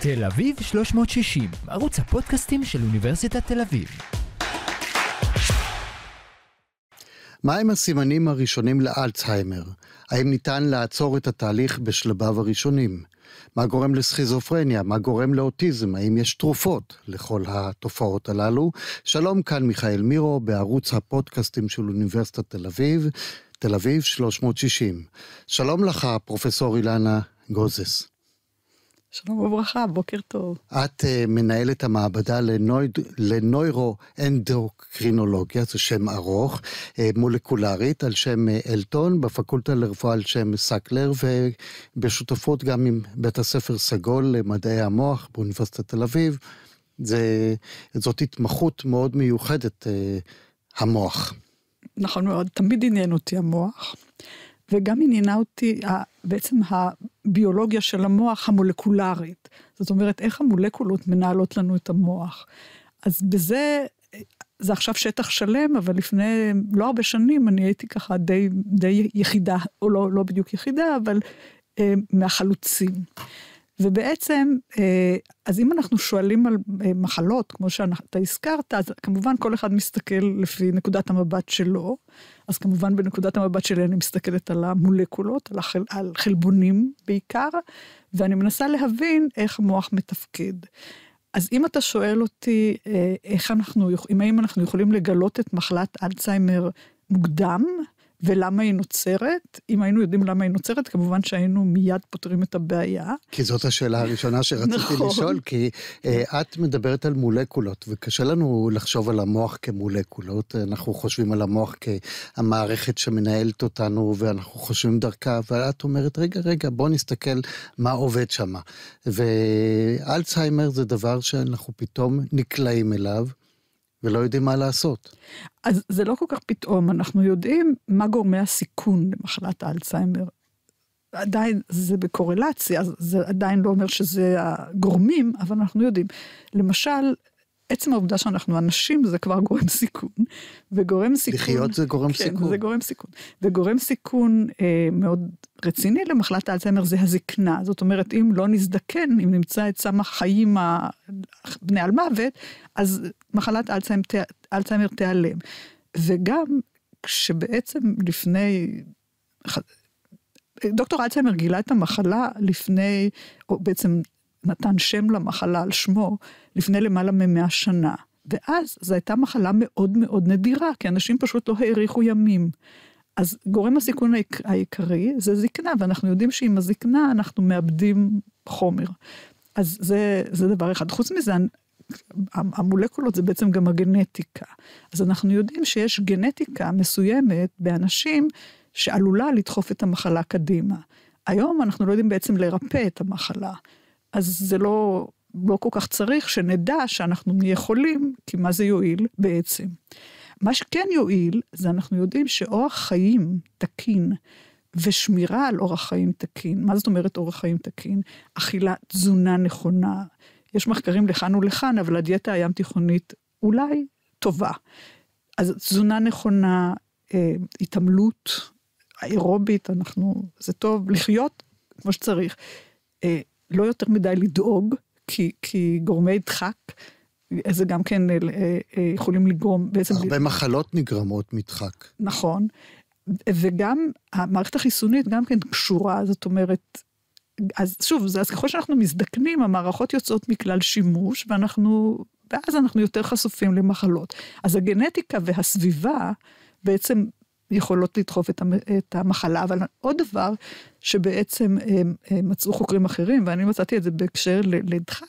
תל אביב 360, ערוץ הפודקאסטים של אוניברסיטת תל אביב. מה הם הסימנים הראשונים לאלצהיימר? האם ניתן לעצור את התהליך בשלביו הראשונים? מה גורם לסכיזופרניה? מה גורם לאוטיזם? האם יש תרופות לכל התופעות הללו? שלום, כאן מיכאל מירו בערוץ הפודקאסטים של אוניברסיטת תל אביב, תל אביב 360. שלום לך, פרופסור אילנה גוזס. שלום וברכה, בוקר טוב. את מנהלת המעבדה לנוירואנדוקרינולוגיה, זה שם ארוך, מולקולרית על שם אלטון, בפקולטה לרפואה על שם סאקלר, ובשותפות גם עם בית הספר סגול למדעי המוח באוניברסיטת תל אביב. זאת התמחות מאוד מיוחדת, המוח. נכון מאוד, תמיד עניין אותי המוח. וגם עניינה אותי בעצם הביולוגיה של המוח המולקולרית. זאת אומרת, איך המולקולות מנהלות לנו את המוח. אז בזה, זה עכשיו שטח שלם, אבל לפני לא הרבה שנים אני הייתי ככה די יחידה, או לא בדיוק יחידה, אבל מהחלוצים. ובעצם, אז אם אנחנו שואלים על מחלות, כמו שאתה הזכרת, אז כמובן כל אחד מסתכל לפי נקודת המבט שלו, אז כמובן בנקודת המבט שלי אני מסתכלת על המולקולות, על חלבונים בעיקר, ואני מנסה להבין איך המוח מתפקד. אז אם אתה שואל אותי, האם אנחנו יכולים לגלות את מחלת אלצהיימר מוקדם, ולמה היא נוצרת? אם היינו יודעים למה היא נוצרת, כמובן שהיינו מיד פותרים את הבעיה. כי זאת השאלה הראשונה שרציתי לשאול, כי את מדברת על מולקולות, וקשה לנו לחשוב על המוח כמולקולות, אנחנו חושבים על המוח כמערכת שמנהלת אותנו, ואנחנו חושבים דרכה, ואת אומרת, רגע, בוא נסתכל מה עובד שם. ואלצהיימר זה דבר שאנחנו פתאום נקלעים אליו, ולא יודעים מה לעשות. אז זה לא כל כך פתאום, אנחנו יודעים מה גורמי הסיכון למחלת האלצהיימר. עדיין זה בקורלציה, אז זה עדיין לא אומר שזה הגורמים, אבל אנחנו יודעים. למשל, עצם העובדה שאנחנו אנשים, זה כבר גורם סיכון. וגורם סיכון... לחיות זה גורם סיכון. כן, זה גורם סיכון. וגורם סיכון מאוד רציני למחלת האלצהיימר, זה הזקנה. זאת אומרת, אם לא נזדקן, אם נמצא את סם החיים בני על מוות, אז מחלת אלצהיימר תיעלם. וגם כשבעצם לפני... דוקטור אלצהיימר גילה את המחלה לפני... או בעצם... נתן שם למחלה על שמו, לפני למעלה מ-100 שנה. ואז זו הייתה מחלה מאוד מאוד נדירה, כי אנשים פשוט לא העריכו ימים. אז גורם הסיכון העיקרי זה זקנה, ואנחנו יודעים שעם הזקנה אנחנו מאבדים חומר. אז זה דבר אחד. חוץ מזה, המולקולות זה בעצם גם הגנטיקה. אז אנחנו יודעים שיש גנטיקה מסוימת באנשים שעלולה לדחוף את המחלה קדימה. היום אנחנו לא יודעים בעצם לרפא את המחלה. אז זה לא כל כך צריך שנדע שאנחנו נהיה חולים, כי מה זה יועיל בעצם. מה שכן יועיל, זה אנחנו יודעים שאורח חיים תקין, ושמירה על אורח חיים תקין, מה זאת אומרת אורח חיים תקין? אכילה תזונה נכונה, יש מחקרים לכאן ולכאן, אבל הדיאטה הים תיכונית אולי טובה. אז תזונה נכונה, התעמלות, אירובית, זה טוב לחיות כמו שצריך, לא יותר מדי לדאוג, כי גורמי דחק, זה גם כן יכולים לגרום... הרבה מחלות נגרמות מדחק. נכון, וגם המערכת החיסונית גם כן קשורה, זאת אומרת, אז שוב, אז ככל שאנחנו מזדקנים, המערכות יוצאות מכלל שימוש, ואז אנחנו יותר חשופים למחלות. אז הגנטיקה והסביבה בעצם... יכולות לדחוף את המחלה, אבל עוד דבר שבעצם מצאו חוקרים אחרים, ואני מצאתי את זה בהקשר לדחק,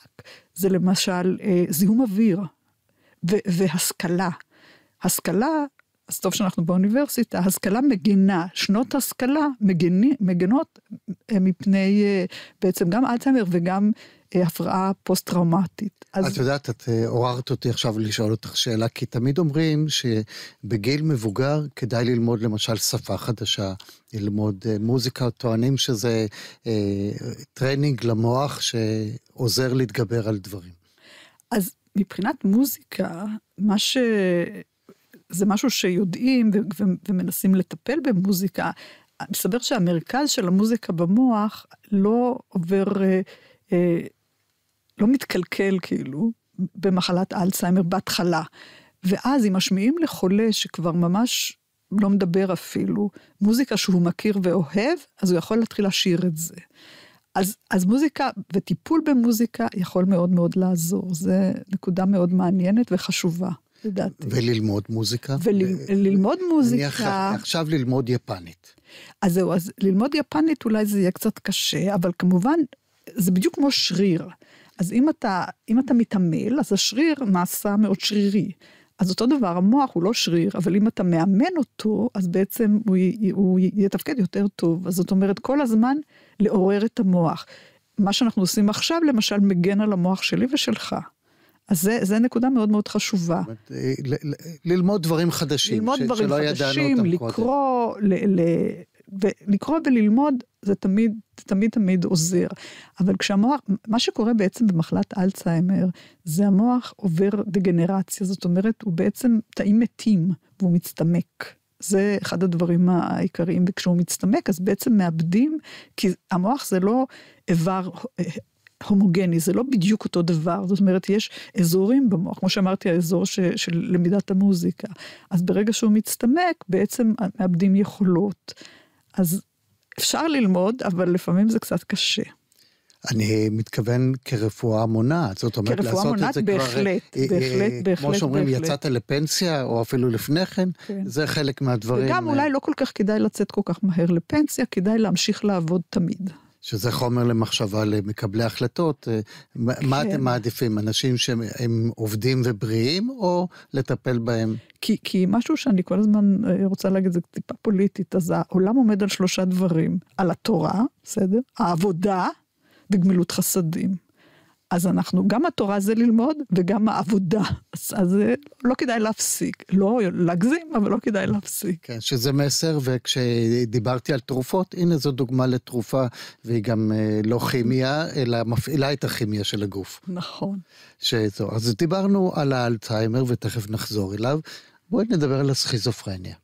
זה למשל זיהום אוויר והשכלה. השכלה, אז טוב שאנחנו באוניברסיטה, השכלה מגנה, שנות השכלה מגנות מפני בעצם גם אלצהיימר וגם הפרעה פוסט-טראומטית. את יודעת, את עוררת אותי עכשיו לשאול אותך שאלה, כי תמיד אומרים שבגיל מבוגר כדאי ללמוד למשל שפה חדשה, ללמוד מוזיקה, טוענים שזה טרנינג למוח שעוזר להתגבר על דברים. אז מבחינת מוזיקה, זה משהו שיודעים ומנסים לטפל במוזיקה, מסבר שהמרכז של המוזיקה במוח לא עובר... לא מתקלקל כאילו, במחלת אלצהיימר בהתחלה, ואז אם משמיעים לחולה שכבר ממש לא מדבר אפילו, מוזיקה שהוא מכיר ואוהב, אז הוא יכול להתחיל לשיר את זה. אז מוזיקה וטיפול במוזיקה יכול מאוד מאוד לעזור, זה נקודה מאוד מעניינת וחשובה. לדעתי. וללמוד מוזיקה. וללמוד מוזיקה. עכשיו ללמוד יפנית. אז זהו, אז ללמוד יפנית אולי זה יהיה קצת קשה, אבל כמובן זה בדיוק כמו שריר. אז אם אתה מתעמל, אז השריר נעשה מאוד שרירי. אז אותו דבר, המוח הוא לא שריר, אבל אם אתה מאמן אותו, אז בעצם הוא יתפקד יותר טוב. אז זאת אומרת, כל הזמן לעורר את המוח. מה שאנחנו עושים עכשיו, למשל, מגן על המוח שלי ושלך. אז זה נקודה מאוד מאוד חשובה. ללמוד דברים חדשים, שלא ידענו אותם. לקרוא וללמוד, זה תמיד, תמיד, תמיד עוזר. אבל כשהמוח, מה שקורה בעצם במחלת אלצהיימר, זה המוח עובר דגנרציה, זאת אומרת, הוא בעצם תאים מתים, והוא מצטמק. זה אחד הדברים העיקריים, וכשהוא מצטמק, אז בעצם מאבדים, כי המוח זה לא איבר הומוגני, זה לא בדיוק אותו דבר, זאת אומרת, יש אזורים במוח, כמו שאמרתי, האזור של למידת המוזיקה, אז ברגע שהוא מצטמק, בעצם מאבדים יכולות, אז אפשר ללמוד, אבל לפעמים זה קצת קשה. אני מתכוון כרפואה מונעת, זאת אומרת, לעשות מונעת, את זה בהחלט, כבר... בהחלט. כמו שאומרים, בהחלט. יצאת לפנסיה, או אפילו לפני כן, כן. זה חלק מהדברים... וגם אולי לא כל כך כדאי לצאת כל כך מהר לפנסיה, כדאי להמשיך לעבוד תמיד. שזה חומר למחשבה למקבלי החלטות, מה אתם מעדיפים, אנשים שהם עובדים ובריאים, או לטפל בהם? כי משהו שאני כל הזמן רוצה להגיד, זה טיפה פוליטית, אז העולם עומד על שלושה דברים, על התורה, בסדר? העבודה וגמילות חסדים. אז אנחנו, גם התורה זה ללמוד, וגם העבודה, אז לא כדאי להפסיק, לא להגזים, אבל לא כדאי להפסיק. כן, שזה מסר, וכשדיברתי על תרופות, הנה זו דוגמה לתרופה, והיא גם לא כימיה, אלא מפעילה את הכימיה של הגוף. נכון. אז דיברנו על האלצהיימר, ותכף נחזור אליו, בואי נדבר על הסכיזופרניה.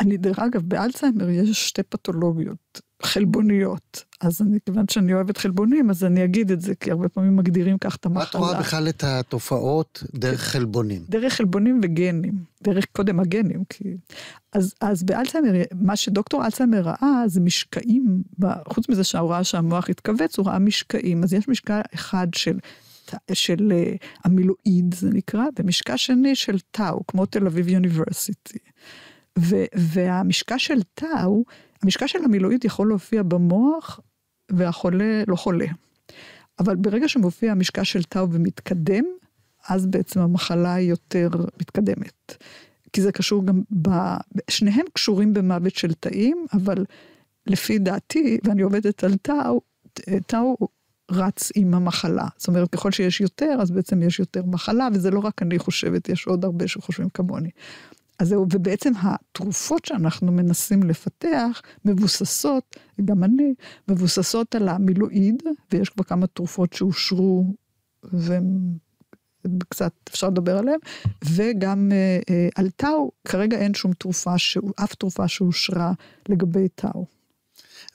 אני אגב, באלצהיימר יש שתי פתולוגיות, חלבוניות, אז אני, כיוון שאני אוהבת חלבונים, אז אני אגיד את זה, כי הרבה פעמים מגדירים כך את המחלה. את רואה בכלל את התופעות דרך חלבונים. דרך חלבונים וגנים, דרך קודם הגנים, כי... אז באלצהיימר, מה שדוקטור אלצהיימר ראה, זה משקעים, חוץ מזה שההוראה שהמוח התכווץ, הוא ראה משקעים, אז יש משקע אחד של אמילואיד, זה נקרא, ומשקע שני של טאו, כמו תל אביב 360. והמשקע של טאו, המשקע של המילואיד יכול להופיע במוח, והחולה לא חולה. אבל ברגע שמופיע המשקע של טאו ומתקדם, אז בעצם המחלה היא יותר מתקדמת. כי זה קשור גם, שניהם קשורים במוות של תאים, אבל לפי דעתי, ואני עובדת על טאו, טאו רץ עם המחלה. זאת אומרת, ככל שיש יותר, אז בעצם יש יותר מחלה, וזה לא רק אני חושבת, יש עוד הרבה שחושבים כמוני. אז ובעצם התרופות שאנחנו מנסים לפתח, מבוססות, גם אני, מבוססות על המילואיד, ויש כבר כמה תרופות שאושרו, וקצת אפשר לדבר עליהן, וגם על טאו, כרגע אין שום תרופה, אף תרופה שאושרה לגבי טאו.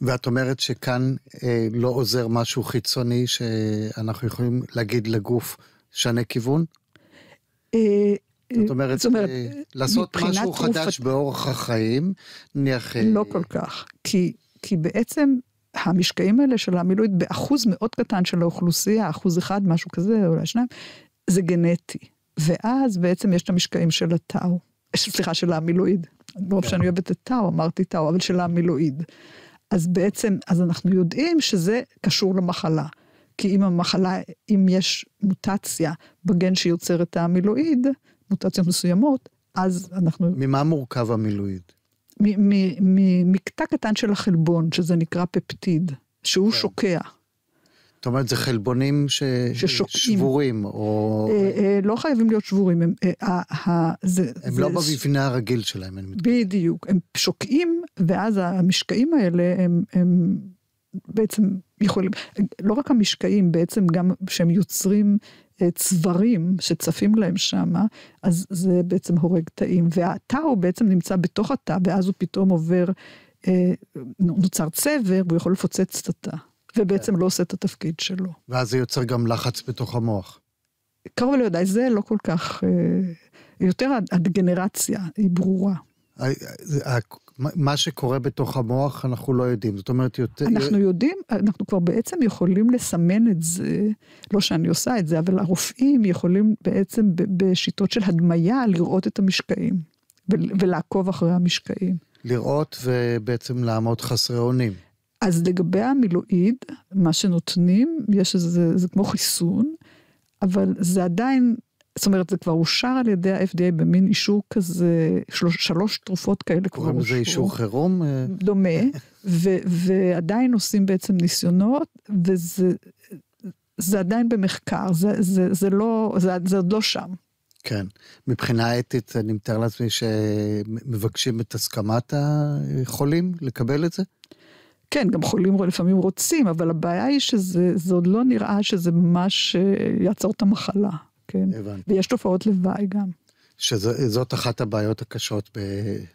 ואת אומרת שכאן לא עוזר משהו חיצוני, שאנחנו יכולים להגיד לגוף שנה כיוון? זאת אומרת, לעשות משהו חדש באורח החיים, נניח... לא כל כך, כי בעצם המשקעים האלה של המילואיד, באחוז מאוד קטן של האוכלוסייה, 1%, משהו כזה, אולי 2, זה גנטי. ואז בעצם יש את המשקעים של הטאו, סליחה, של המילואיד. ברוב שאני אוהבת את טאו, אמרתי טאו, אבל של המילואיד. אז בעצם, אז אנחנו יודעים שזה קשור למחלה. כי אם המחלה, אם יש מוטציה בגן שיוצר את המילואיד, מוטציות מסוימות, אז אנחנו... ממה מורכב המילואיד? ממקטע קטן של החלבון, שזה נקרא פפטיד, שהוא שוקע. זאת אומרת, זה חלבונים ששבורים, או... לא חייבים להיות שבורים, הם לא במבנה הרגיל שלהם. בדיוק, הם שוקעים, ואז המשקעים האלה, הם בעצם יכולים... לא רק המשקעים, בעצם גם שהם יוצרים... צברים שצפים להם שם, אז זה בעצם הורג תאים, והתאו בעצם נמצא בתוך התא, ואז הוא פתאום עובר, נוצר צבר, והוא יכול לפוצץ את התא. ובעצם לא עושה את התפקיד שלו. ואז זה יוצר גם לחץ בתוך המוח. קרוב לידי, זה לא כל כך, יותר הדגנרציה היא ברורה. מה שקורה בתוך המוח אנחנו לא יודעים, זאת אומרת יותר... אנחנו יודעים, אנחנו כבר בעצם יכולים לסמן את זה, לא שאני עושה את זה, אבל הרופאים יכולים בעצם בשיטות של הדמיה לראות את המשקעים, ולעקוב אחרי המשקעים. לראות ובעצם לעמוד חסרי אונים. אז לגבי המילואיד, מה שנותנים, זה כמו חיסון, אבל זה עדיין, זאת אומרת, זה כבר אושר על ידי ה-FDA במין אישור כזה, 3 תרופות כאלה כבר אושרו. זה אישור חירום? דומה, ועדיין עושים בעצם ניסיונות, וזה עדיין במחקר, זה עוד לא שם. כן, מבחינה אתית, אני מתאר לעצמי שמבקשים את הסכמת החולים לקבל את זה? כן, גם חולים לפעמים רוצים, אבל הבעיה היא שזה עוד לא נראה שזה ממש יעצור את המחלה. כן. ויש תופעות לוואי גם. שזאת אחת הבעיות הקשות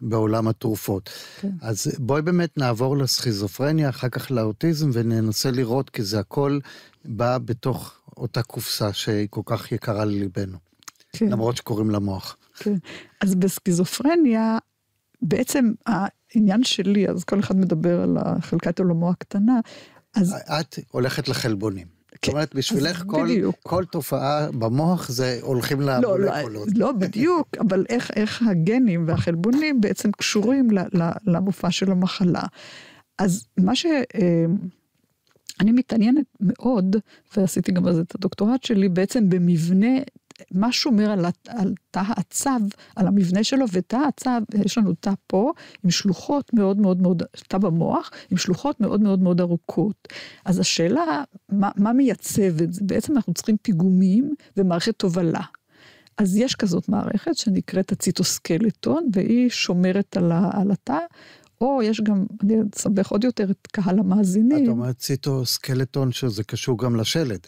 בעולם התרופות. כן. אז בואי באמת נעבור לסכיזופרניה, אחר כך לאוטיזם, וננסה לראות, כי זה הכל בא בתוך אותה קופסה שהיא כל כך יקרה לליבנו. כן. למרות שקוראים למוח. כן. אז בסכיזופרניה, בעצם העניין שלי, אז כל אחד מדבר על חלקת עולמו הקטנה, אז... את הולכת לחלבונים. זאת אומרת, בשבילך כל תופעה במוח זה הולכים למולקולות. לא, בדיוק, אבל איך הגנים והחלבונים בעצם קשורים למופע של המחלה. אז מה שאני מתעניינת מאוד, ועשיתי גם אז את הדוקטורט שלי, בעצם במבנה, מה שומר על תא העצב, על המבנה שלו, ותא העצב, יש לנו תא פה, עם שלוחות מאוד מאוד מאוד, תא במוח, עם שלוחות מאוד מאוד מאוד ארוכות. אז השאלה, מה מייצב את זה? בעצם אנחנו צריכים פיגומים ומערכת תובלה. אז יש כזאת מערכת שנקראת הציטוסקלטון, והיא שומרת על התא, או יש גם, אני אסבך עוד יותר את קהל המאזינים. את אומרת ציטוסקלטון, שזה קשור גם לשלד.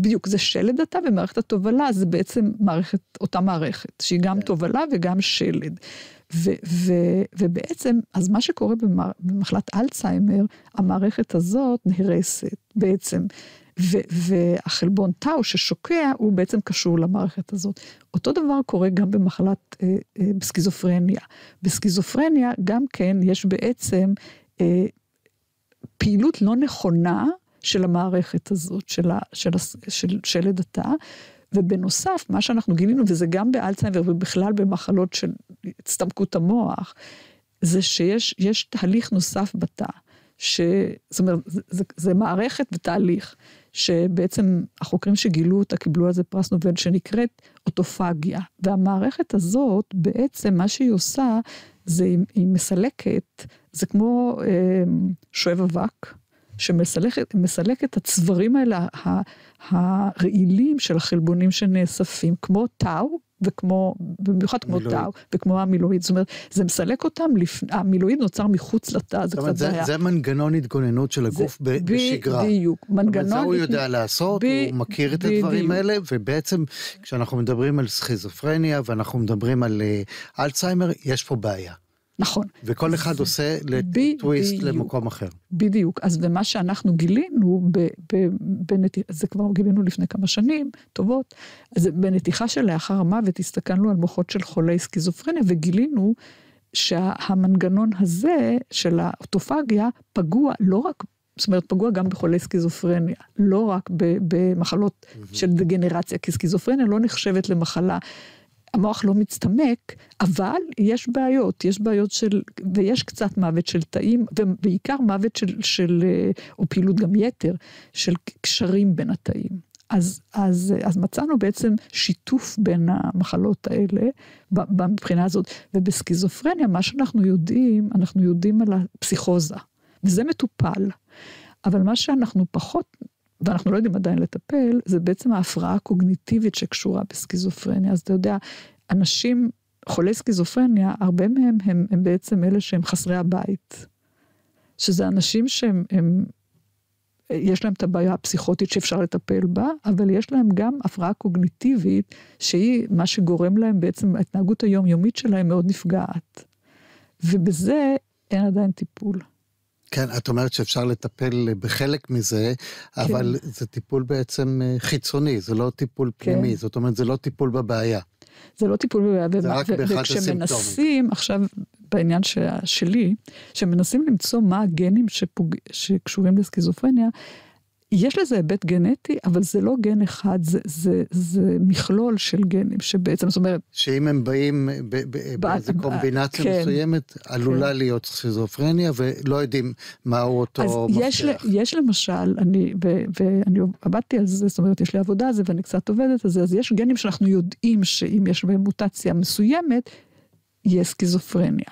בדיוק, זה שלד התא, ומערכת התובלה זה בעצם מערכת, אותה מערכת, שהיא גם תובלה וגם שלד. ובעצם, אז מה שקורה במחלת אלצהיימר, המערכת הזאת נהרסת בעצם, והחלבון טאו ששוקע, הוא בעצם קשור למערכת הזאת. אותו דבר קורה גם במחלת, בסכיזופרניה. בסכיזופרניה גם כן יש בעצם פעילות לא נכונה, של המערכת הזאת, של שלד התא, ובנוסף, מה שאנחנו גילינו, וזה גם באלצהיימר, ובכלל במחלות של הצטמקות המוח, זה שיש תהליך נוסף בתא, זאת אומרת, זה מערכת ותהליך, שבעצם החוקרים שגילו אותה, קיבלו על זה פרס נובל, שנקראת אוטופגיה, והמערכת הזאת, בעצם מה שהיא עושה, היא מסלקת, זה כמו שואב אבק, שמסלק את הצברים האלה, הרעילים של החלבונים שנאספים, כמו טאו, במיוחד כמו טאו, וכמו המילואיד. זאת אומרת, זה מסלק אותם, המילואיד נוצר מחוץ לתא, זה קצת בעיה. זה מנגנון התגוננות של הגוף בשגרה. בדיוק. זה הוא יודע לעשות, הוא מכיר את הדברים האלה, ובעצם כשאנחנו מדברים על סכיזופרניה, ואנחנו מדברים על אלצהיימר, יש פה בעיה. נכון. וכל אחד עושה טוויסט למקום אחר. בדיוק. אז ומה שאנחנו גילינו, זה כבר גילינו לפני כמה שנים, טובות, אז בנתיחה שלאחר המוות, הסתכלנו על מוחות של חולי סכיזופרניה, וגילינו שהמנגנון הזה של האוטופגיה פגוע לא רק, זאת אומרת פגוע גם בחולי סכיזופרניה, לא רק במחלות של דגנרציה, כי סכיזופרניה לא נחשבת למחלה, המוח לא מצטמק, אבל יש בעיות, ויש קצת מוות של תאים, ובעיקר מוות או פעילות גם יתר, של קשרים בין התאים. אז מצאנו בעצם שיתוף בין המחלות האלה, מבחינה הזאת, ובסכיזופרניה, מה שאנחנו יודעים, אנחנו יודעים על הפסיכוזה, וזה מטופל, אבל מה שאנחנו פחות ואנחנו לא יודעים עדיין לטפל, זה בעצם ההפרעה הקוגניטיבית שקשורה בסכיזופרניה. אז אתה יודע, אנשים, חולי סכיזופרניה, הרבה מהם הם בעצם אלה שהם חסרי הבית. שזה אנשים יש להם את הבעיה הפסיכוטית שאפשר לטפל בה, אבל יש להם גם הפרעה קוגניטיבית, שהיא מה שגורם להם בעצם, ההתנהגות היומיומית שלהם מאוד נפגעת. ובזה אין עדיין טיפול. כן, את אומרת שאפשר לטפל בחלק מזה, אבל זה טיפול בעצם חיצוני, זה לא טיפול פנימי, זאת אומרת, זה לא טיפול בבעיה. זה לא טיפול בבעיה, זה רק באחד הסימפטומים. וכשמנסים, עכשיו בעניין שלי, שמנסים למצוא מה הגנים שקשורים לסכיזופרניה, יש לזה היבט גנטי, אבל זה לא גן אחד, זה מכלול של גנים, שבעצם, זאת אומרת... שאם הם באים באיזו קומבינציה מסוימת, עלולה להיות סכיזופרניה, ולא יודעים מהו אותו מפתח. יש למשל, ואני עבדתי על זה, זאת אומרת, יש לי עבודה על זה, ואני קצת עובדת על זה, אז יש גנים שאנחנו יודעים, שאם יש בהם מוטציה מסוימת, יש סכיזופרניה.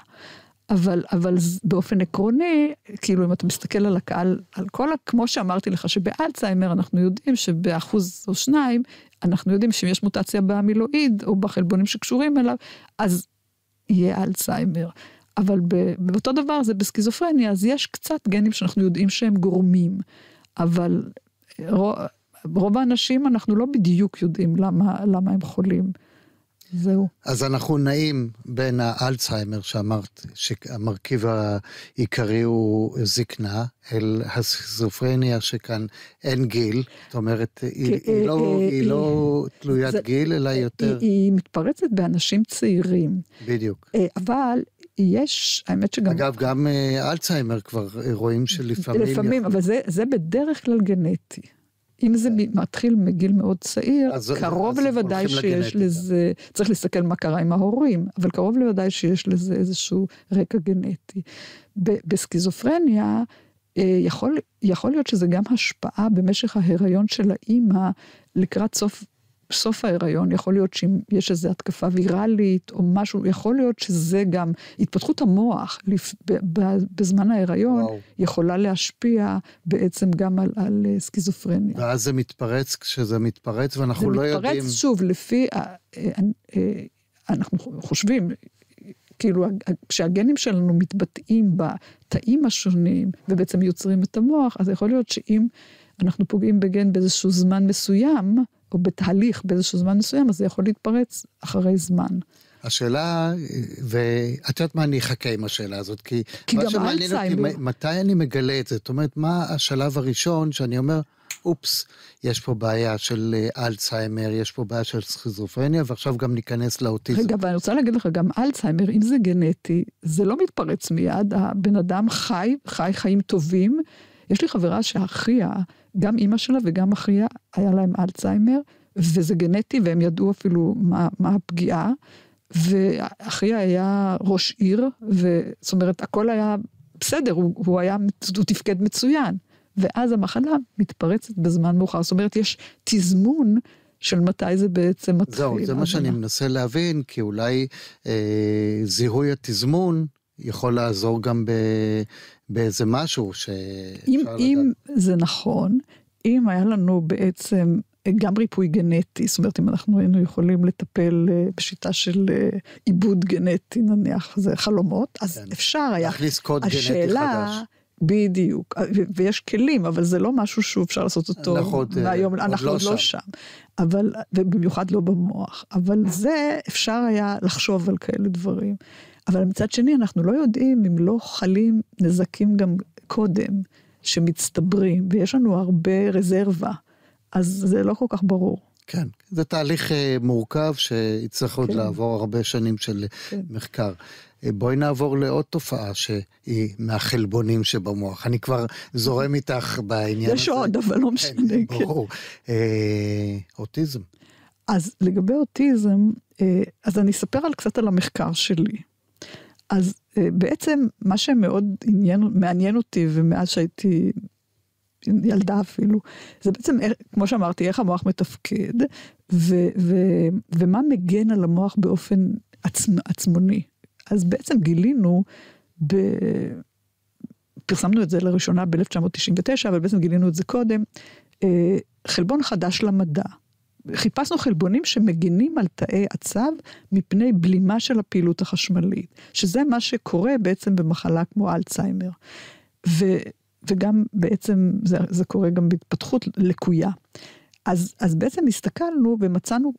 אבל באופן עקרוני, כאילו אם אתה מסתכל על הקהל, על כל, כמו שאמרתי לך, שבאלצהיימר אנחנו יודעים שבאחוז או שניים, אנחנו יודעים שאם יש מוטציה באמילואיד, או בחלבונים שקשורים אליו, אז יהיה אלצהיימר. אבל באותו דבר, זה בסכיזופרניה, אז יש קצת גנים שאנחנו יודעים שהם גורמים, אבל רוב האנשים אנחנו לא בדיוק יודעים למה הם חולים. זהו. אז אנחנו נעים בין האלצהיימר שאמרת, שהמרכיב העיקרי הוא זקנה, אל הסכיזופרניה שכאן אין גיל, זאת אומרת, היא לא תלוית גיל, אלא יותר... היא מתפרצת באנשים צעירים. בדיוק. אבל... יש, האמת שגם... אגב, גם אלצהיימר כבר רואים שלפעמים... לפעמים, אבל זה בדרך כלל גנטי. אם זה מתחיל מגיל מאוד צעיר, קרוב לוודאי שיש לזה, צריך להסתכל מה קרה עם ההורים, אבל קרוב לוודאי שיש לזה איזשהו רקע גנטי. בסכיזופרניה, יכול להיות שזה גם השפעה במשך ההיריון של האמא, לקראת סוף ההיריון, יכול להיות שיש איזו התקפה ויראלית, או משהו, יכול להיות שזה גם, התפתחות המוח בזמן ההיריון, יכולה להשפיע בעצם גם על סכיזופרניה. ואז זה מתפרץ, כשזה מתפרץ, ואנחנו לא יודעים... זה מתפרץ שוב, לפי, אנחנו חושבים, כאילו, כשהגנים שלנו מתבטאים בתאים השונים, ובעצם יוצרים את המוח, אז יכול להיות שאם אנחנו פוגעים בגן באיזשהו זמן מסוים, או בתהליך באיזשהו זמן מסוים, אז זה יכול להתפרץ אחרי זמן. השאלה, ואת יודעת מה אני אחכה עם השאלה הזאת, כי מה שמעניין אותי, מתי אני מגלה את זה? זאת אומרת, מה השלב הראשון שאני אומר, אופס, יש פה בעיה של אלצהיימר, יש פה בעיה של סכיזופרניה, ועכשיו גם ניכנס לאוטיזם. רגע, ואני רוצה להגיד לך, גם אלצהיימר, אם זה גנטי, זה לא מתפרץ מיד, הבן אדם חי חיים טובים, יש לי חברה שהאחיה, גם אמא שלה וגם אחיה, היה להם אלצהיימר, וזה גנטי, והם ידעו אפילו מה הפגיעה, ואחיה היה ראש עיר, זאת אומרת, הכל היה בסדר, הוא תפקד מצוין, ואז המחלה מתפרצת בזמן מאוחר, זאת אומרת, יש תזמון, של מתי זה בעצם מתחיל. זה מה שאני מנסה להבין, כי אולי זיהוי התזמון, יכול לעזור גם באיזה משהו אם זה נכון, אם היה לנו בעצם גם ריפוי גנטי, זאת אומרת אם אנחנו היינו יכולים לטפל בשיטה של עיבוד גנטי נניח, זה חלומות, אז אפשר היה. להכניס קוד גנטי חדש. בדיוק, ויש כלים, אבל זה לא משהו שאפשר לעשות אותו מהיום, אנחנו עוד לא שם, ובמיוחד לא במוח, אבל זה אפשר היה לחשוב על כאלה דברים. אבל מצד שני, אנחנו לא יודעים אם לא חלים נזקים גם קודם, שמצטברים, ויש לנו הרבה רזרבה, אז זה לא כל כך ברור. כן, זה תהליך מורכב, שיצטרך עוד לעבור הרבה שנים של מחקר. בואי נעבור לעוד תופעה שהיא מהחלבונים שבמוח. אני כבר זורם איתך בעניין הזה. יש עוד, אבל לא משנה. ברור. אוטיזם. אז לגבי אוטיזם, אז אני אספר קצת על המחקר שלי. אז בעצם מה שמאוד מעניין אותי, ומאז שהייתי ילדה אפילו, זה בעצם, כמו שאמרתי, איך המוח מתפקד, ומה מגן על המוח באופן עצמוני. אז בעצם גילינו, פרסמנו את זה לראשונה ב-1999, אבל בעצם גילינו את זה קודם, חלבון חדש למדע. חיפשנו חלבונים שמגינים על תאי עצב מפני בלימה של הפעילות החשמלית, שזה מה שקורה בעצם במחלה כמו אלצהיימר. וגם בעצם, זה קורה גם בהתפתחות לקויה. אז בעצם הסתכלנו ומצאנו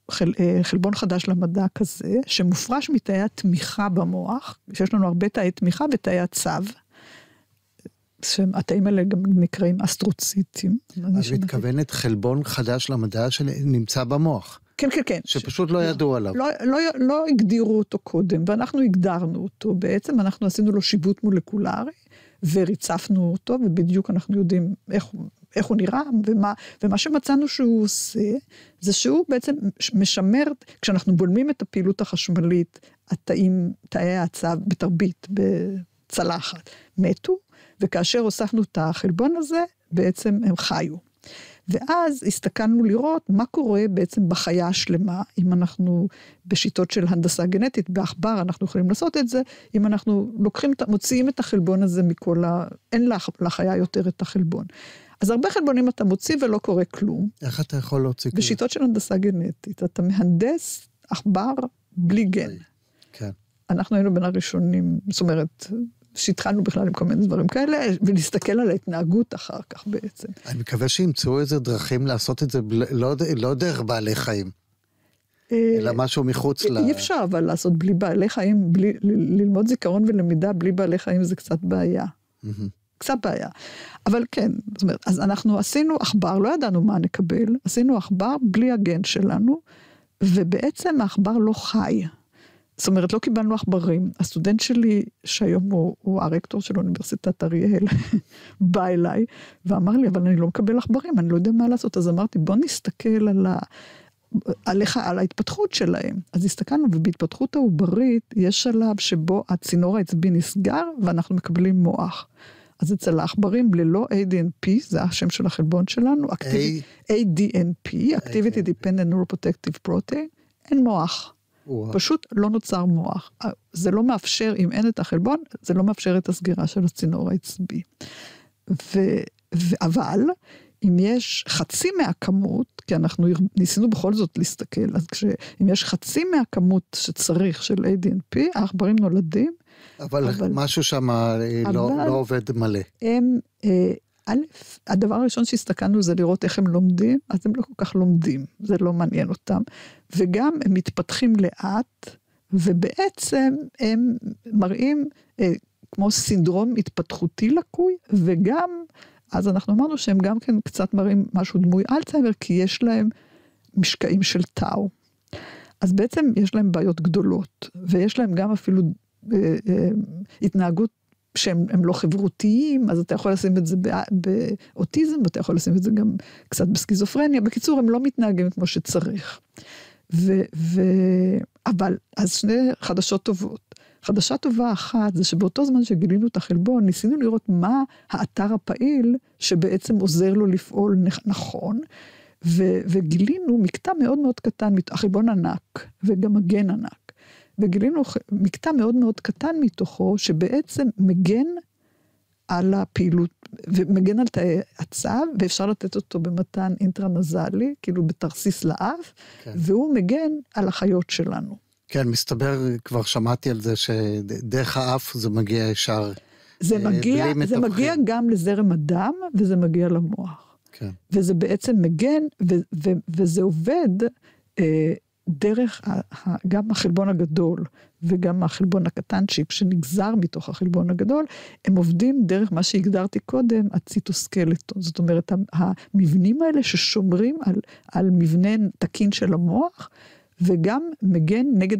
חלבון חדש למדע כזה, שמופרש מתאי התמיכה במוח, שיש לנו הרבה תאי תמיכה ותאי עצב, שהתאים האלה גם נקראים אסטרוציטים. אז מתכוונת חלבון חדש למדע שנמצא במוח. כן, כן, כן. שפשוט לא ידעו עליו. לא הגדירו אותו קודם, ואנחנו הגדרנו אותו. בעצם אנחנו עשינו לו שיבוט מולקולרי, וריצפנו אותו, ובדיוק אנחנו יודעים איך הוא נראה, ומה שמצאנו שהוא עושה, זה שהוא בעצם משמר, כשאנחנו בולמים את הפעילות החשמלית, תאי העצב בתרבית, בצלחת, מתו, וכאשר הוספנו את החלבון הזה, בעצם הם חיו. ואז הסתכלנו לראות מה קורה בעצם בחיה השלמה, אם אנחנו בשיטות של הנדסה גנטית, בעכבר אנחנו יכולים לעשות את זה, אם אנחנו מוציאים את החלבון הזה מכל אין לחיה יותר את החלבון. אז הרבה חלבונים אתה מוציא ולא קורה כלום. איך אתה יכול להוציא כלום? בשיטות של הנדסה גנטית, אתה מהנדס עכבר בלי גן. כן. אנחנו היינו בין הראשונים, זאת אומרת... שהתחלנו בכלל עם כל מיני דברים כאלה, ולהסתכל על ההתנהגות אחר כך בעצם. אני מקווה שימצאו איזה דרכים לעשות את זה, לא דרך בעלי חיים, אלא משהו מחוץ ל... אי אפשר אבל לעשות בלי בעלי חיים, ללמוד זיכרון ולמידה בלי בעלי חיים זה קצת בעיה. קצת בעיה. אבל כן, זאת אומרת, אז אנחנו עשינו עכבר, לא ידענו מה נקבל, עשינו עכבר בלי הגן שלנו, ובעצם העכבר לא חי. זאת אומרת, לא קיבלנו עכברים. הסטודנט שלי, שהיום הוא הרקטור של אוניברסיטת אריאל, בא אליי ואמר לי, אבל אני לא מקבל עכברים, אני לא יודע מה לעשות. אז אמרתי, בוא נסתכל על ההתפתחות שלהם. אז הסתכלנו, ובהתפתחות העוברית יש שלב שבו הצינור העצבי נסגר, ואנחנו מקבלים מוח. אז אצל העכברים ללא ADNP, זה השם של החלבון שלנו, ADNP, Activity Dependent Neuroprotective Protein, אין מוח. פשוט לא נוצר מוח. זה לא מאפשר, אם אין את החלבון, זה לא מאפשר את הסגירה של הצינור העצבי. אבל, אם יש חצי מהכמות, כי אנחנו ניסינו בכל זאת להסתכל, אז אם יש חצי מהכמות שצריך של ADNP, העכברים נולדים. אבל משהו שם לא עובד מלא. הדבר הראשון שהסתכלנו זה לראות איך הם לומדים, אז הם לא כל כך לומדים, זה לא מעניין אותם, וגם הם מתפתחים לאט, ובעצם הם מראים כמו סינדרום התפתחותי לקוי, וגם, אז אנחנו אמרנו שהם גם כן קצת מראים משהו דמוי אלצהיימר, כי יש להם משקעים של טאו, אז בעצם יש להם בעיות גדולות, ויש להם גם אפילו התנהגות, שהם לא חברותיים, אז אתה יכול לשים את זה באוטיזם, ואתה יכול לשים את זה גם קצת בסכיזופרניה, בקיצור, הם לא מתנהגים כמו שצריך. אבל, אז שני חדשות טובות. חדשה טובה אחת, זה שבאותו זמן שגילינו את החלבון, ניסינו לראות מה האתר הפעיל, שבעצם עוזר לו לפעול נכון, וגילינו מקטע מאוד מאוד קטן, החלבון ענק, וגם הגן ענק. וגילינו מקטע מאוד מאוד קטן מתוכו, שבעצם מגן על הפעילות, ומגן על תאי עצב, ואפשר לתת אותו במתן אינטרנזלי, כאילו בתרסיס לאף, כן. והוא מגן על החיות שלנו. כן, מסתבר, כבר שמעתי על זה, שדרך האף זה מגיע ישר. זה מגיע גם לזרם הדם, וזה מגיע למוח. כן. וזה בעצם מגן, וזה עובד, דרך גם החלבון הגדול וגם החלבון הקטן שנגזר מתוך החלבון הגדול, הם עובדים דרך מה שהגדרתי קודם, הציטוסקלטון. זאת אומרת, המבנים האלה ששומרים על מבנה תקין של המוח, וגם מגן נגד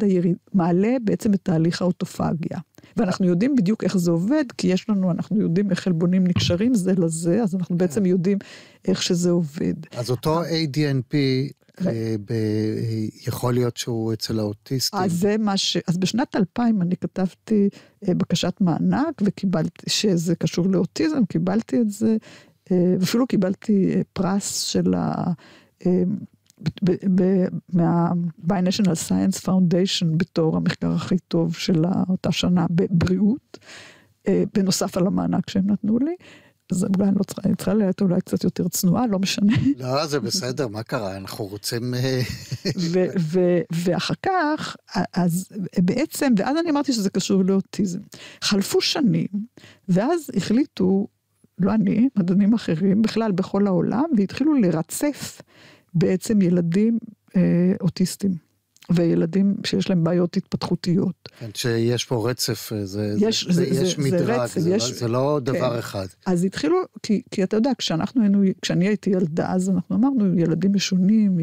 מעלה בעצם את תהליך האוטופגיה. ואנחנו יודעים בדיוק איך זה עובד, כי אנחנו יודעים איך חלבונים נקשרים זה לזה, אז אנחנו בעצם יודעים איך שזה עובד. אז אותו ADNP... יכול להיות שהוא אצל האוטיסטים. אז בשנת 2000 אני כתבתי בקשת מענק, וקיבלתי שזה קשור לאוטיזם, קיבלתי את זה, ואפילו קיבלתי פרס של ב-National Science Foundation, בתור המחקר הכי טוב של אותה שנה בבריאות, בנוסף על המענק שהם נתנו לי, אז אולי אני צריכה להיות אולי קצת יותר צנועה, לא משנה. לא, זה בסדר, מה קרה? אנחנו רוצים... ואחר כך, אז בעצם, ואז אני אמרתי שזה קשור לאוטיזם. חלפו שנים, ואז החליטו, לא אני, מדענים אחרים, בכלל בכל העולם, והתחילו לרצף בעצם ילדים אוטיסטים. וילדים שיש להם בעיות התפתחותיות. שיש פה רצף, יש מדרג, זה לא דבר אחד. אז התחילו, כי אתה יודע, כשאני הייתי ילדה, אז אנחנו אמרנו, ילדים משונים,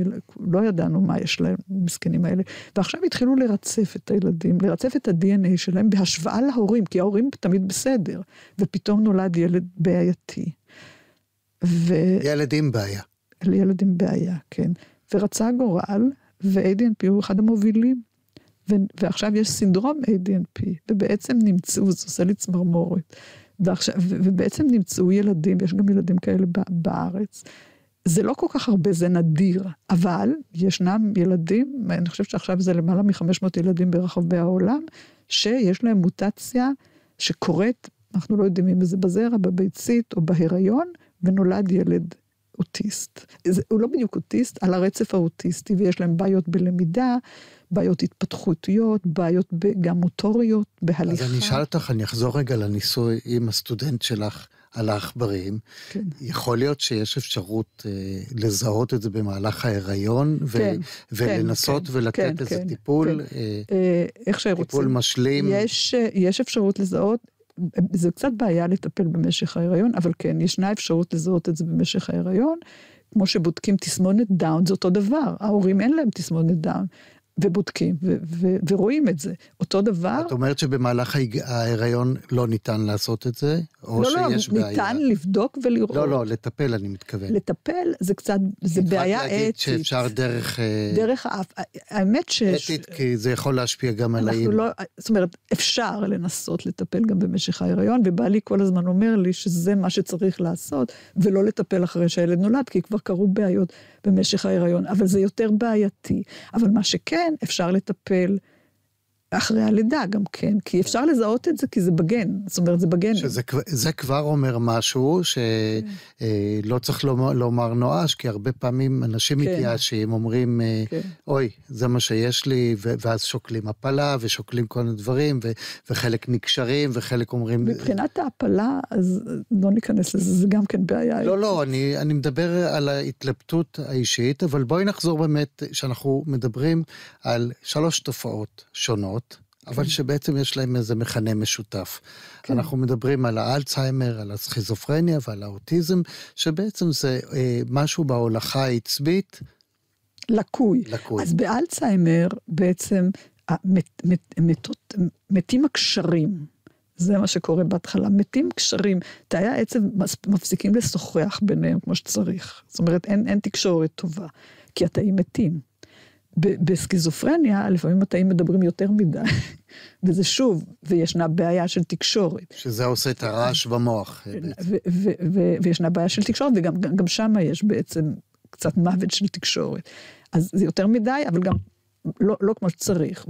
לא ידענו מה יש להם, מסכנים האלה, ועכשיו התחילו לרצף את הילדים, לרצף את ה-DNA שלהם בהשוואה להורים, כי ההורים תמיד בסדר, ופתאום נולד ילד בעייתי. ילדים בעיה. לילדים בעיה, כן. ורצה גורל, ו-ADNP הוא אחד המובילים, ועכשיו יש סינדרום ADNP, ובעצם נמצאו, זה עושה לי צמרמורת, ובעצם נמצאו ילדים, יש גם ילדים כאלה בארץ, זה לא כל כך הרבה, זה נדיר, אבל ישנם ילדים, אני חושבת שעכשיו זה למעלה מ-500 ילדים ברחבי העולם, שיש להם מוטציה שקורית, אנחנו לא יודעים אם זה בזרע, בביצית או בהיריון, ונולד ילד אוטיסט. הוא לא בדיוק אוטיסט, על הרצף האוטיסטי, ויש להם בעיות בלמידה, בעיות התפתחותיות, בעיות גם מוטוריות, בהליכה. אז אני אשאל אותך, אני אחזור רגע לניסוי עם הסטודנט שלך על העכברים. כן. יכול להיות שיש אפשרות לזהות את זה במהלך ההיריון, כן, ולנסות כן, ולתת כן, איזה כן, טיפול, כן. איך שרוצים. טיפול משלים. יש אפשרות לזהות, זה קצת בעיה לטפל במשך ההיריון, אבל כן, ישנה אפשרות לזהות את זה במשך ההיריון, כמו שבודקים תסמונת דאון, זה אותו דבר, ההורים אין להם תסמונת דאון, ובודקים, ורואים את זה, אותו דבר. את אומרת שבמהלך ההיריון לא ניתן לעשות את זה, או שיש בעיה? לא, ניתן לבדוק ולראות. לא, לא, לטפל אני מתכוון. לטפל זה קצת, זה בעיה אתית. להגיד שאפשר דרך... דרך האף, האמת ש... אתית, כי זה יכול להשפיע גם על האם. זאת אומרת, אפשר לנסות לטפל גם במשך ההיריון, ובעלי כל הזמן אומר לי שזה מה שצריך לעשות, ולא לטפל אחרי שהילד נולד, כי כבר קרו בעיות במשך ההיריון, אבל זה יותר בעייתי. אבל מה שכן, אפשר לטפל אחרי הלידה גם כן, כי אפשר לזהות את זה, כי זה בגן, זאת אומרת, זה בגן. זה כבר אומר משהו שלא צריך לומר נואש, כי הרבה פעמים אנשים מתייאשים, אומרים, אוי, זה מה שיש לי, ואז שוקלים הפלה, ושוקלים כל הדברים, וחלק נקשרים, וחלק אומרים... מבחינת ההפלה, אז לא ניכנס לזה, זה גם כן בעיה. לא, לא, אני מדבר על ההתלבטות האישית, אבל בואי נחזור באמת, שאנחנו מדברים על 3 תופעות שונות, אבל שבעצם יש להם איזה מכנה משותף. אנחנו מדברים על האלצהיימר, על הסכיזופרניה ועל האוטיזם, שבעצם זה משהו בהולכה העצבית. לקוי. אז באלצהיימר בעצם מתים הקשרים. זה מה שקורה בהתחלה. מתים קשרים. תאי העצב מפסיקים לשוחח ביניהם כמו שצריך. זאת אומרת, אין תקשורת טובה, כי התאים מתים. בסכיזופרניה, לפעמים התאים מדברים יותר מדי, וזה שוב, וישנה בעיה של תקשורת. שזה עושה את הרעש במוח. וישנה בעיה של תקשורת, וגם שם יש בעצם קצת מוות של תקשורת. אז זה יותר מדי, אבל גם לא כמו שצריך.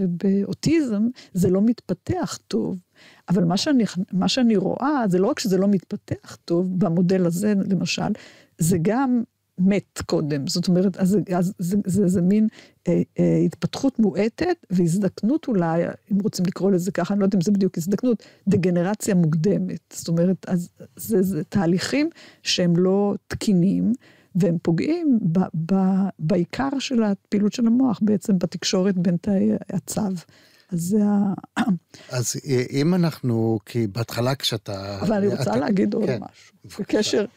ובאוטיזם זה לא מתפתח טוב, אבל מה שאני רואה, זה לא רק שזה לא מתפתח טוב, במודל הזה למשל, זה גם... מת קודם, זאת אומרת, אז זה מין התפתחות מועטת, והזדקנות אולי, אם רוצים לקרוא לזה ככה, אני לא יודע אם זה בדיוק הזדקנות, דגנרציה מוקדמת, זאת אומרת, אז זה תהליכים שהם לא תקינים, והם פוגעים בעיקר של הפעילות של המוח, בעצם בתקשורת בין תאי הצב. אז אם אנחנו, כי בהתחלה כשאתה... אבל אני רוצה להגיד עוד משהו.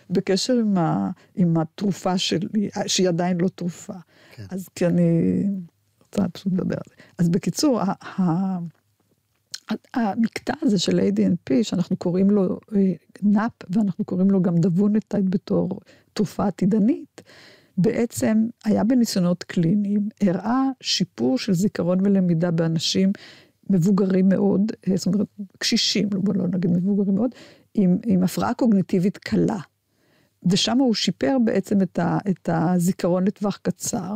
בקשר עם התרופה שלי, שהיא עדיין לא תרופה. אז כי אני רוצה פשוט לדבר על זה. אז בקיצור, המקטע הזה של ADNP, שאנחנו קוראים לו נאפ, ואנחנו קוראים לו גם דבונטייד בתור תרופה עתידנית, בעצם היה בניסיונות קליניים, הראה שיפור של זיכרון ולמידה באנשים מבוגרים מאוד, זאת אומרת, קשישים, לא נגיד מבוגרים מאוד, עם הפרעה קוגניטיבית קלה. ושם הוא שיפר בעצם את הזיכרון לטווח קצר,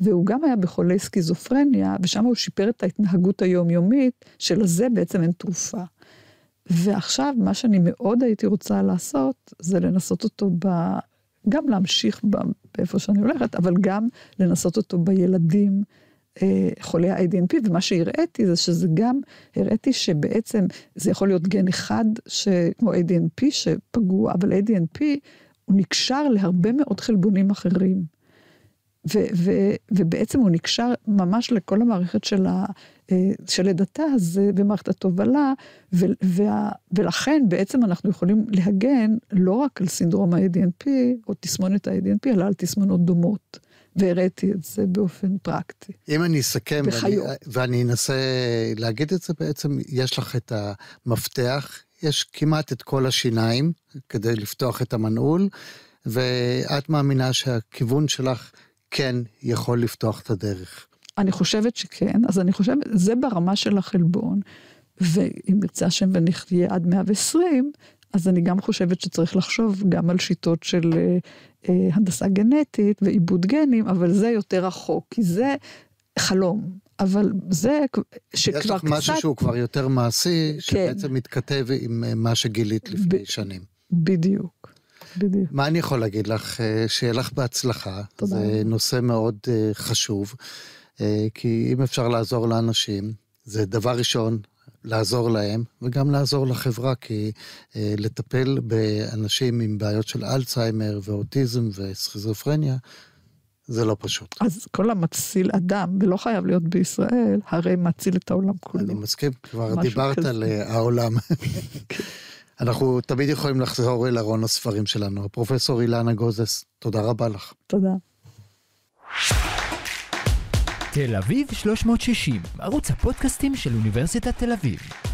והוא גם היה בחולי סכיזופרניה, ושם הוא שיפר את ההתנהגות היומיומית, שלזה בעצם אין תרופה. ועכשיו, מה שאני מאוד הייתי רוצה לעשות, זה לנסות אותו גם להמשיך באיפה שאני הולכת, אבל גם לנסות אותו בילדים חולי ה-ADNP, ומה שהראיתי זה שזה גם, הראיתי שבעצם זה יכול להיות גן אחד, כמו ADNP שפגוע, אבל ADNP הוא נקשר להרבה מאוד חלבונים אחרים, ובעצם הוא נקשר ממש לכל המערכת של הדתה הזה, במערכת התובלה, ולכן בעצם אנחנו יכולים להגן לא רק על סינדרום ה-ADNP, או תסמונת ה-ADNP, אלא על תסמונות דומות. והראיתי את זה באופן פרקטי. אם אני אסכם, ואני אנסה להגיד את זה, בעצם יש לך את המפתח, יש כמעט את כל השיניים, כדי לפתוח את המנעול, ואת מאמינה שהכיוון שלך כן יכול לפתוח את הדרך. אני חושבת שכן, אז אני חושבת, זה ברמה של החלבון, ואם ירצה השם ונחיה עד 120, אז אני גם חושבת שצריך לחשוב גם על שיטות של הנדסה גנטית ועיבוד גנים, אבל זה יותר רחוק, כי זה חלום. אבל זה שכבר קצת... יש לך משהו שהוא כבר יותר מעשי, כן. שבעצם מתכתב עם מה שגילית לפני שנים. בדיוק. מה אני יכול להגיד לך? שיהיה לך בהצלחה. תודה. זה נושא מאוד חשוב, כי אם אפשר לעזור לאנשים, זה דבר ראשון, לעזור להם, וגם לעזור לחברה, כי לטפל באנשים עם בעיות של אלצהיימר ואוטיזם וסכיזופרניה, זה לא פשוט. אז כל המציל אדם, ולא חייב להיות בישראל, הרי מציל את העולם כולו. אני מסכים, כבר דיברת על העולם. אנחנו תמיד יכולים לחזור אל ארון הספרים שלנו. הפרופסור אילנה גוזס, תודה רבה לך. תודה. תל אביב 360, ערוץ הפודקאסטים של אוניברסיטת תל אביב.